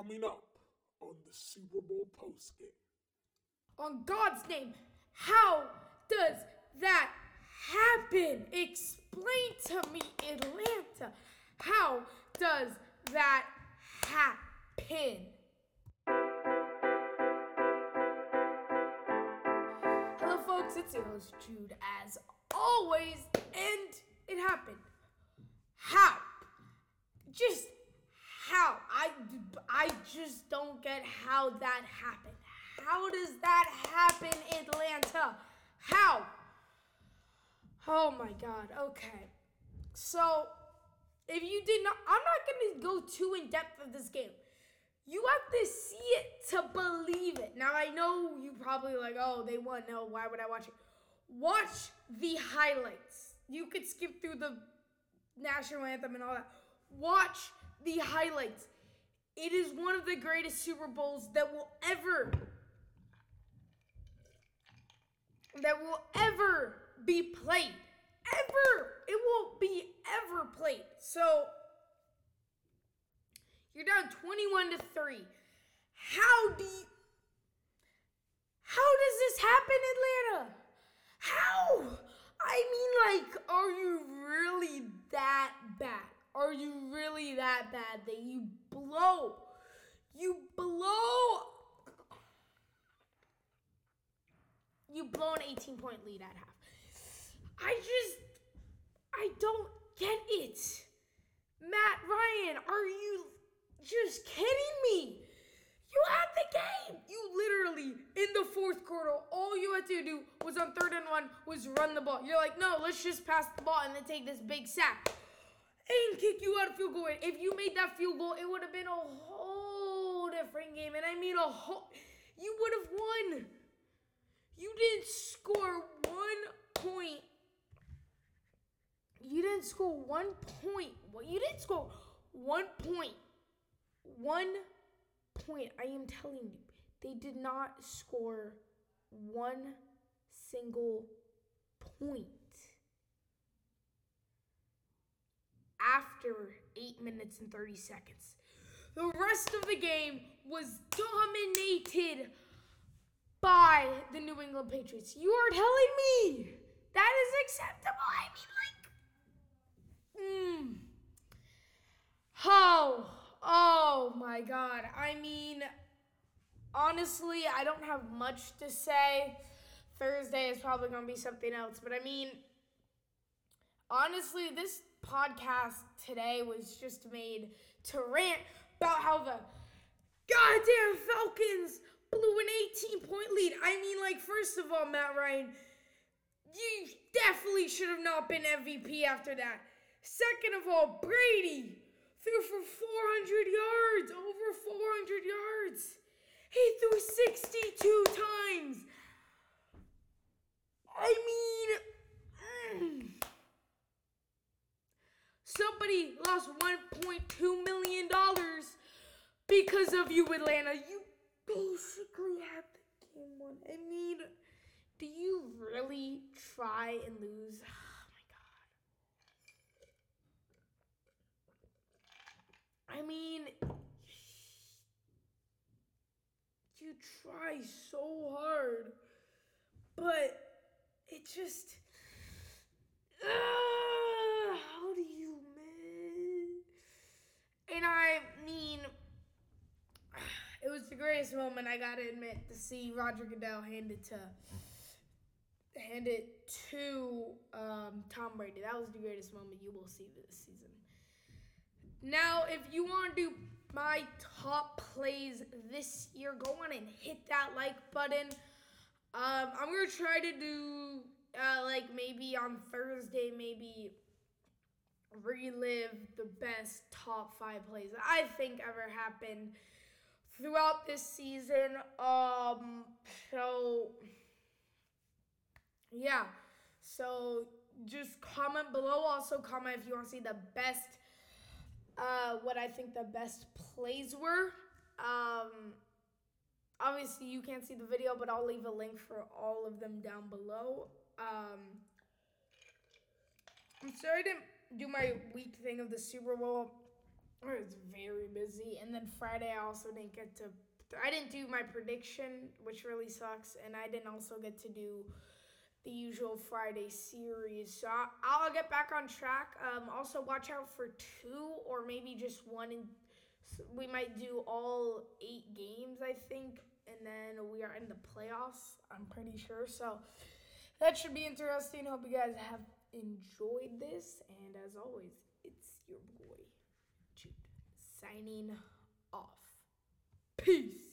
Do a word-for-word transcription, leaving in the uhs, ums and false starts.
coming up on the Super Bowl postgame. On God's name, how does that happen? Explain to me, Atlanta. How does that happen? Hello, folks. It's your host, Jude, as always, and it happened. How? Just how? I, I just don't get how that happened. How does that happen, Atlanta? How? Oh, my God. Okay. So, if you did not... I'm not going to go too in-depth of this game. You have to see it to believe it. Now, I know you probably like, oh, they won. No, why would I watch it? Watch the highlights. You could skip through the national anthem and all that. Watch the highlights. It is one of the greatest Super Bowls that will ever... that will ever... be played ever it won't be ever played. So you're down twenty-one to three. How do you, how does this happen, Atlanta? How? I mean, like, are you really that bad? Are you really that bad that you blow you blow you blow an eighteen point lead at half? I just, I don't get it. Matt Ryan, are you just kidding me? You had the game. You literally, in the fourth quarter, all you had to do was on third and one was run the ball. You're like, no, let's just pass the ball and then take this big sack and kick you out of field goal. If you made that field goal, it would have been a whole different game. And I mean a whole, you would have won. You didn't score one point. You didn't score one point. Well, you didn't score one point. One point. I am telling you, they did not score one single point after eight minutes and thirty seconds. The rest of the game was dominated by the New England Patriots. You are telling me that is acceptable? I mean, like, mm. oh, oh my God. I mean, honestly, I don't have much to say. Thursday is probably going to be something else. But I mean, honestly, this podcast today was just made to rant about how the goddamn Falcons blew an eighteen point lead. I mean, like, first of all, Matt Ryan, you definitely should have not been M V P after that. Second of all, Brady threw for four hundred yards, over four hundred yards. He threw sixty-two times. I mean, mm, somebody lost one point two million dollars because of you, Atlanta. You basically had the game won. I mean, do you really try and lose? Oh my God. I mean, you try so hard, but it just, uh, how do you, man? And I mean, it was the greatest moment, I gotta admit, to see Roger Goodell hand it to hand it to um, Tom Brady. That was the greatest moment you will see this season. Now, if you want to do my top plays this year, go on and hit that like button. Um, I'm gonna try to do uh, like maybe on Thursday, maybe relive the best top five plays that I think ever happened throughout this season. Um, so yeah, so just comment below. Also comment if you want to see the best, uh, what I think the best plays were. Um, obviously you can't see the video, but I'll leave a link for all of them down below. Um, I'm sorry I didn't do my week thing of the Super Bowl. I was very busy. And then Friday, I also didn't get to, I didn't do my prediction, which really sucks. And I didn't also get to do the usual Friday series. So I'll, I'll get back on track. Um, also, watch out for two or maybe just one. In, we might do all eight games, I think. And then we are in the playoffs, I'm pretty sure. So that should be interesting. Hope you guys have enjoyed this. And as always, it's your boy, Jude, signing off. Peace.